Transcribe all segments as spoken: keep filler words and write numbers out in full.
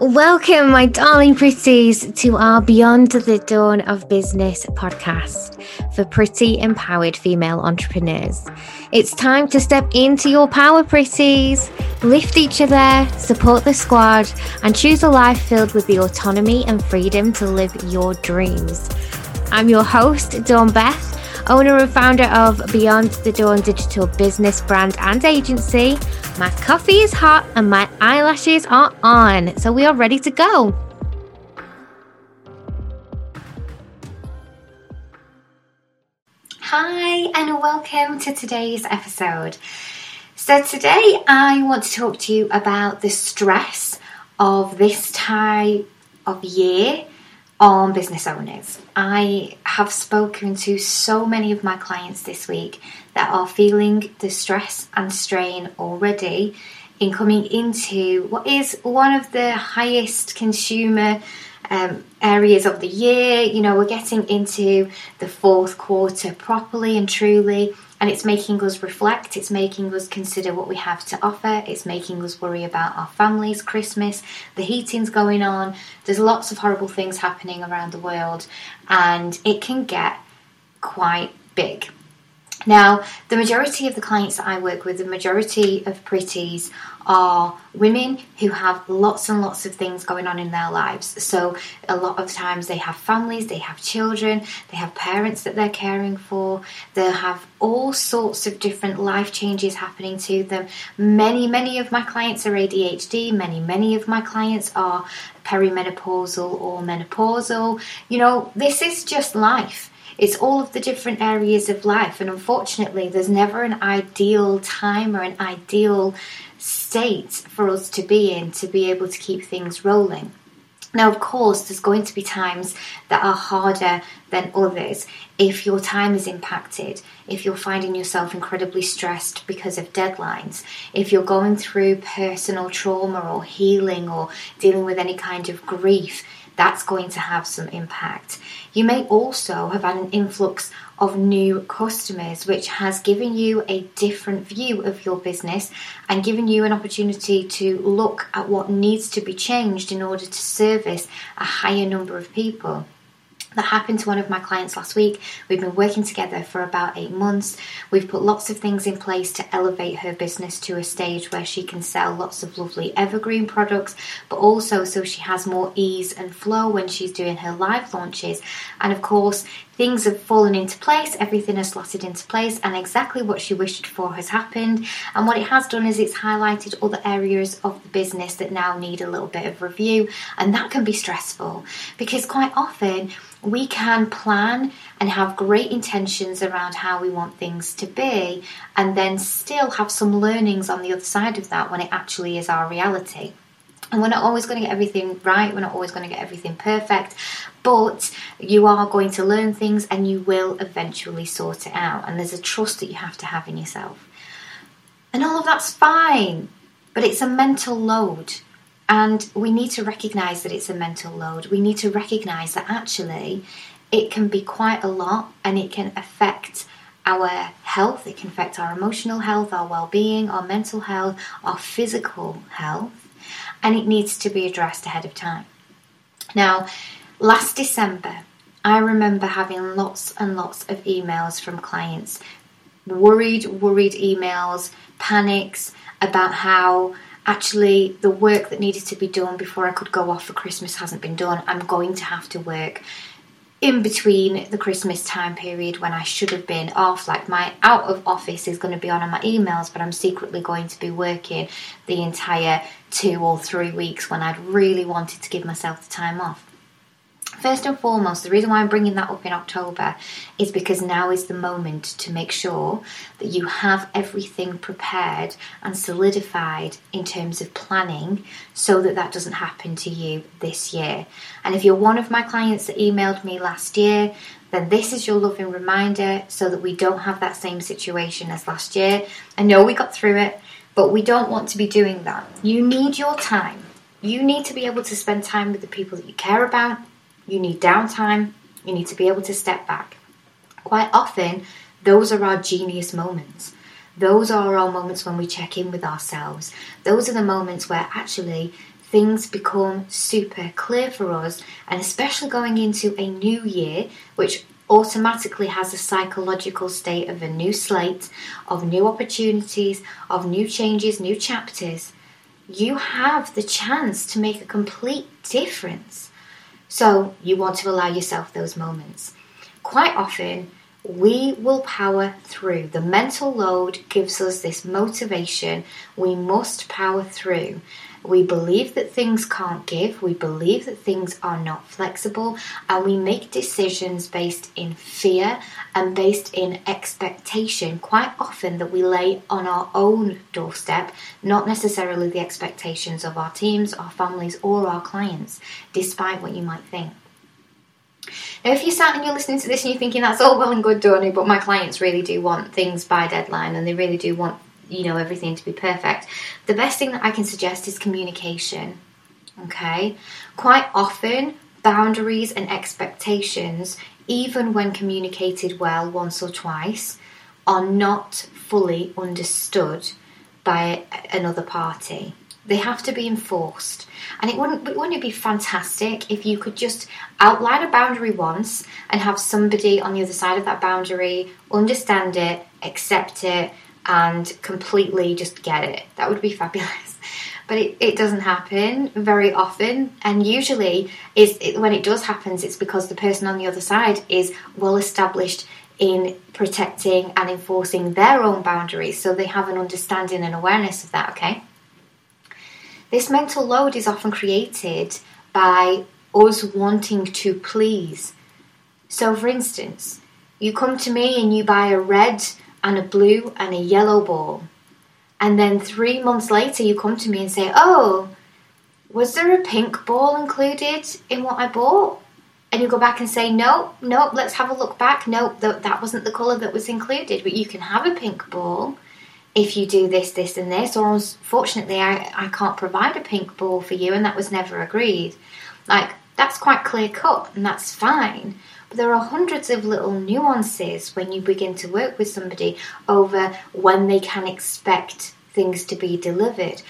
Welcome, my darling pretties, to our Beyond the Dawn of Business podcast for pretty empowered female entrepreneurs. It's time to step into your power, pretties. Lift each other, support the squad, and choose a life filled with the autonomy and freedom to live your dreams. I'm your host, Dawn Beth, owner and founder of Beyond the Dawn Digital Business Brand and Agency. My coffee is hot and my eyelashes are on, so we are ready to go. Hi, and welcome to today's episode. So today I want to talk to you about the stress of this time of year on business owners. I have spoken to so many of my clients this week that are feeling the stress and strain already in coming into what is one of the highest consumer um, areas of the year. You know, we're getting into the fourth quarter properly and truly, and it's making us reflect, it's making us consider what we have to offer, it's making us worry about our families, Christmas, the heating's going on, there's lots of horrible things happening around the world, and it can get quite big. Now, the majority of the clients that I work with, the majority of pretties, are women who have lots and lots of things going on in their lives. So a lot of times they have families, they have children, they have parents that they're caring for, they have all sorts of different life changes happening to them. Many, many of my clients are A D H D, many, many of my clients are perimenopausal or menopausal. You know, this is just life. It's all of the different areas of life, and unfortunately there's never an ideal time or an ideal state for us to be in to be able to keep things rolling. Now, of course, there's going to be times that are harder than others. If your time is impacted, if you're finding yourself incredibly stressed because of deadlines, if you're going through personal trauma or healing or dealing with any kind of grief, that's going to have some impact. You may also have had an influx of new customers, which has given you a different view of your business and given you an opportunity to look at what needs to be changed in order to service a higher number of people. That happened to one of my clients last week. We've been working together for about eight months. We've put lots of things in place to elevate her business to a stage where she can sell lots of lovely evergreen products, but also so she has more ease and flow when she's doing her live launches. And of course, things have fallen into place, everything has slotted into place, and exactly what she wished for has happened. And what it has done is it's highlighted other areas of the business that now need a little bit of review, and that can be stressful because quite often we can plan and have great intentions around how we want things to be and then still have some learnings on the other side of that when it actually is our reality. And we're not always going to get everything right, we're not always going to get everything perfect, but you are going to learn things and you will eventually sort it out. And there's a trust that you have to have in yourself. And all of that's fine, but it's a mental load. And we need to recognise that it's a mental load. We need to recognise that actually it can be quite a lot and it can affect our health, it can affect our emotional health, our well-being, our mental health, our physical health. And it needs to be addressed ahead of time. Now, last December, I remember having lots and lots of emails from clients, worried, worried emails, panics about how actually the work that needed to be done before I could go off for Christmas hasn't been done. I'm going to have to work in between the Christmas time period when I should have been off. Like, my out of office is going to be on on my emails, but I'm secretly going to be working the entire two or three weeks when I'd really wanted to give myself the time off. First and foremost, the reason why I'm bringing that up in October is because now is the moment to make sure that you have everything prepared and solidified in terms of planning so that that doesn't happen to you this year. And if you're one of my clients that emailed me last year, then this is your loving reminder so that we don't have that same situation as last year. I know we got through it, but we don't want to be doing that. You need your time. You need to be able to spend time with the people that you care about. You need downtime, you need to be able to step back. Quite often, those are our genius moments. Those are our moments when we check in with ourselves. Those are the moments where actually things become super clear for us, and especially going into a new year, which automatically has a psychological state of a new slate, of new opportunities, of new changes, new chapters. You have the chance to make a complete difference. So you want to allow yourself those moments. Quite often, we will power through. The mental load gives us this motivation. We must power through. We believe that things can't give. We believe that things are not flexible. And we make decisions based in fear and based in expectation, quite often, that we lay on our own doorstep, not necessarily the expectations of our teams, our families, or our clients, despite what you might think. Now, if you're sat and you're listening to this and you're thinking, that's all well and good, Donnie, but my clients really do want things by deadline and they really do want, you know, everything to be perfect, the best thing that I can suggest is communication, okay? Quite often, boundaries and expectations, even when communicated well once or twice, are not fully understood by another party. They have to be enforced. And it wouldn't, wouldn't it be fantastic if you could just outline a boundary once and have somebody on the other side of that boundary understand it, accept it, and completely just get it? That would be fabulous. But it, it doesn't happen very often. And usually is it, when it does happen, it's because the person on the other side is well established in protecting and enforcing their own boundaries. So they have an understanding and awareness of that, okay? This mental load is often created by us wanting to please. So, for instance, you come to me and you buy a red and a blue and a yellow ball. And then three months later you come to me and say, oh, was there a pink ball included in what I bought? And you go back and say, no, no, let's have a look back. No, that wasn't the colour that was included. But you can have a pink ball if you do this, this and this, or unfortunately I, I can't provide a pink ball for you and that was never agreed. Like, that's quite clear cut and that's fine. But there are hundreds of little nuances when you begin to work with somebody over when they can expect things to be delivered,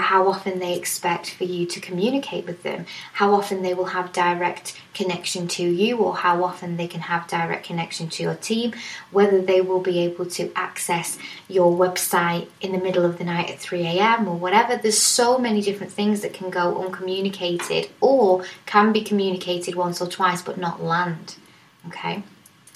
how often they expect for you to communicate with them, how often they will have direct connection to you, or how often they can have direct connection to your team, whether they will be able to access your website in the middle of the night at three a.m. or whatever. There's so many different things that can go uncommunicated or can be communicated once or twice but not land, okay?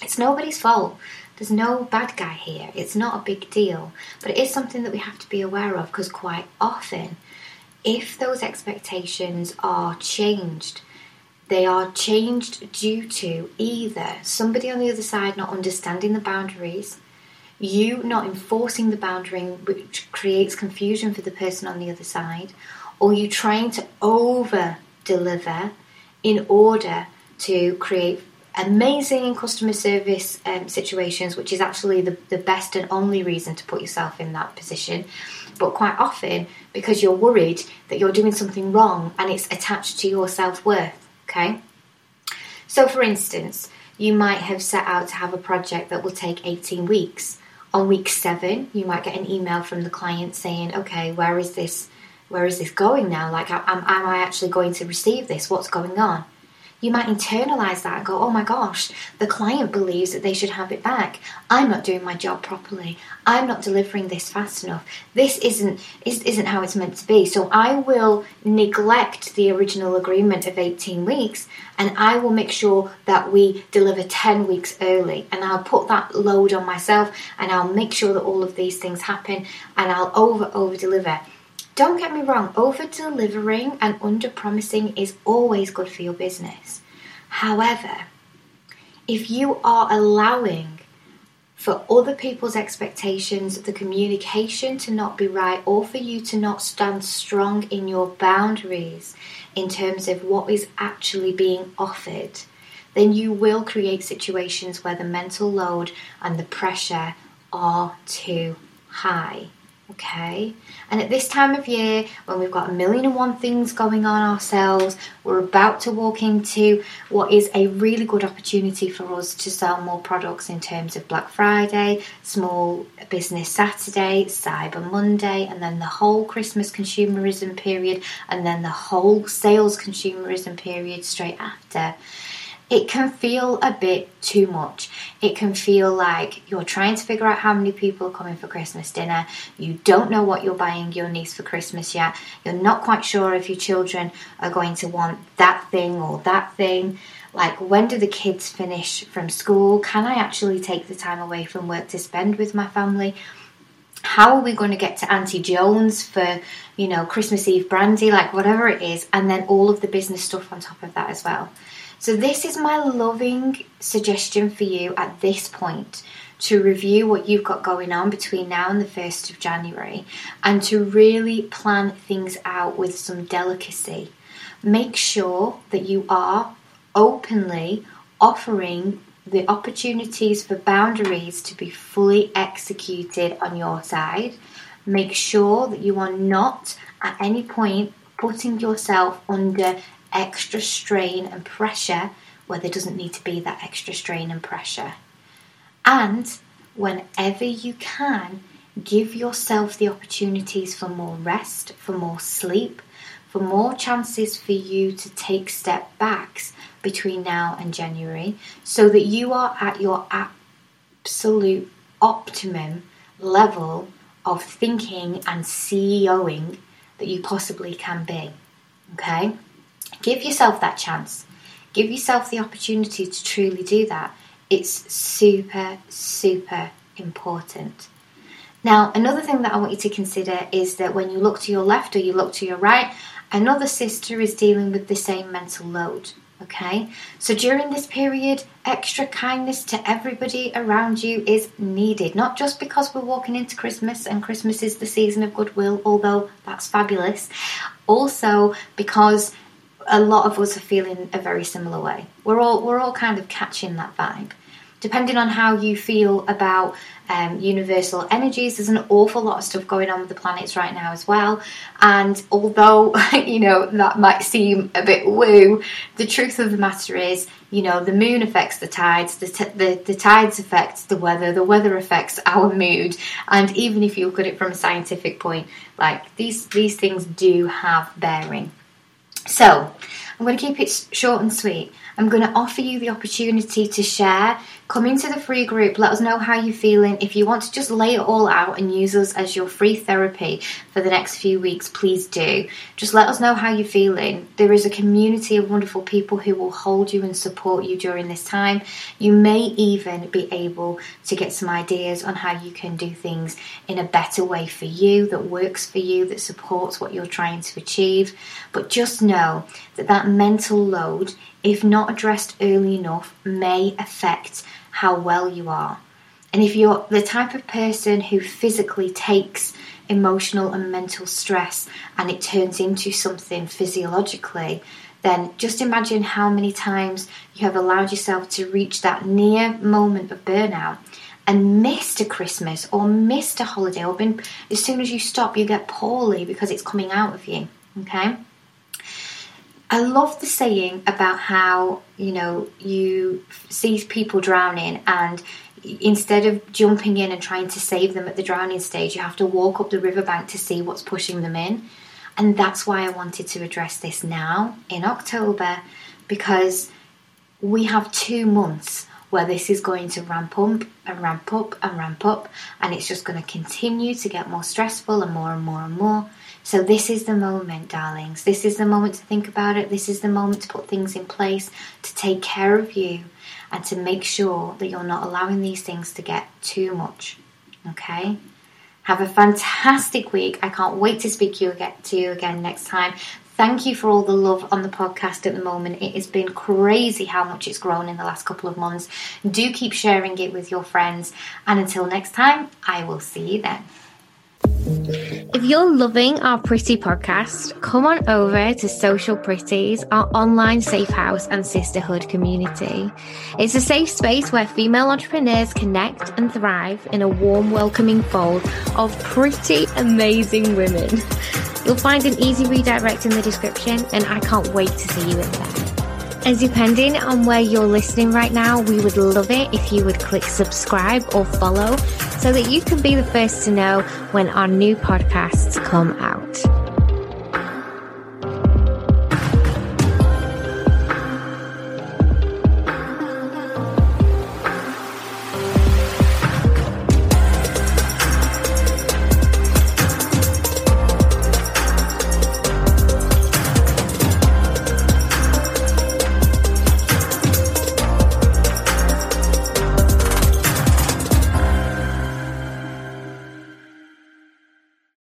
It's nobody's fault. There's no bad guy here. It's not a big deal. But it is something that we have to be aware of, because quite often, if those expectations are changed, they are changed due to either somebody on the other side not understanding the boundaries, you not enforcing the boundary, which creates confusion for the person on the other side, or you trying to over-deliver in order to create amazing customer service um, situations, which is actually the, the best and only reason to put yourself in that position. But quite often, because you're worried that you're doing something wrong and it's attached to your self-worth, okay? So, for instance, you might have set out to have a project that will take eighteen weeks. On week seven, you might get an email from the client saying, okay, where is this, where is this going now? Like, am, am I actually going to receive this? What's going on? You might internalise that and go, oh my gosh, the client believes that they should have it back. I'm not doing my job properly. I'm not delivering this fast enough. This isn't isn't how it's meant to be. So I will neglect the original agreement of eighteen weeks and I will make sure that we deliver ten weeks early. And I'll put that load on myself and I'll make sure that all of these things happen and I'll over, over deliver. Don't get me wrong, over-delivering and under-promising is always good for your business. However, if you are allowing for other people's expectations, the communication to not be right, or for you to not stand strong in your boundaries in terms of what is actually being offered, then you will create situations where the mental load and the pressure are too high. Okay, and at this time of year, when we've got a million and one things going on ourselves, we're about to walk into what is a really good opportunity for us to sell more products in terms of Black Friday, Small Business Saturday, Cyber Monday, and then the whole Christmas consumerism period, and then the whole sales consumerism period straight after. It can feel a bit too much. It can feel like you're trying to figure out how many people are coming for Christmas dinner. You don't know what you're buying your niece for Christmas yet. You're not quite sure if your children are going to want that thing or that thing. Like, when do the kids finish from school? Can I actually take the time away from work to spend with my family? How are we going to get to Auntie Jones for, you know, Christmas Eve brandy, like whatever it is, and then all of the business stuff on top of that as well. So this is my loving suggestion for you at this point, to review what you've got going on between now and the first of January, and to really plan things out with some delicacy. Make sure that you are openly offering the opportunities for boundaries to be fully executed on your side. Make sure that you are not at any point putting yourself under extra strain and pressure where there doesn't need to be that extra strain and pressure. And whenever you can, give yourself the opportunities for more rest, for more sleep, for more chances for you to take step backs between now and January, so that you are at your absolute optimum level of thinking and CEOing that you possibly can be. Okay? Give yourself that chance. Give yourself the opportunity to truly do that. It's super, super important. Now, another thing that I want you to consider is that when you look to your left or you look to your right, another sister is dealing with the same mental load, okay? So during this period, extra kindness to everybody around you is needed, not just because we're walking into Christmas and Christmas is the season of goodwill, although that's fabulous, also because a lot of us are feeling a very similar way. We're all we're all kind of catching that vibe. Depending on how you feel about um, universal energies, there's an awful lot of stuff going on with the planets right now as well. And although, you know, that might seem a bit woo, the truth of the matter is, you know, the moon affects the tides, the, t- the, the tides affect the weather, the weather affects our mood. And even if you look at it from a scientific point, like these these things do have bearing. So, I'm going to keep it short and sweet. I'm going to offer you the opportunity to share. Come into the free group. Let us know how you're feeling. If you want to just lay it all out and use us as your free therapy for the next few weeks, please do. Just let us know how you're feeling. There is a community of wonderful people who will hold you and support you during this time. You may even be able to get some ideas on how you can do things in a better way for you, that works for you, that supports what you're trying to achieve. But just know Know that that mental load, if not addressed early enough, may affect how well you are. And if you're the type of person who physically takes emotional and mental stress and it turns into something physiologically, then just imagine how many times you have allowed yourself to reach that near moment of burnout and missed a Christmas or missed a holiday, or been, as soon as you stop, you get poorly because it's coming out of you. Okay? I love the saying about how, you know, you see people drowning, and instead of jumping in and trying to save them at the drowning stage, you have to walk up the riverbank to see what's pushing them in. And that's why I wanted to address this now in October, because we have two months where this is going to ramp up and ramp up and ramp up, and it's just going to continue to get more stressful and more and more and more. So this is the moment, darlings. This is the moment to think about it. This is the moment to put things in place, to take care of you, and to make sure that you're not allowing these things to get too much. Okay? Have a fantastic week. I can't wait to speak to you again, to you again next time. Thank you for all the love on the podcast at the moment. It has been crazy how much it's grown in the last couple of months. Do keep sharing it with your friends. And until next time, I will see you then. If you're loving our Pretty podcast, come on over to Social Pretties, our online safe house and sisterhood community. It's a safe space where female entrepreneurs connect and thrive in a warm, welcoming fold of pretty, amazing women. You'll find an easy redirect in the description, and I can't wait to see you in there. And depending on where you're listening right now, we would love it if you would click subscribe or follow so that you can be the first to know when our new podcasts come out.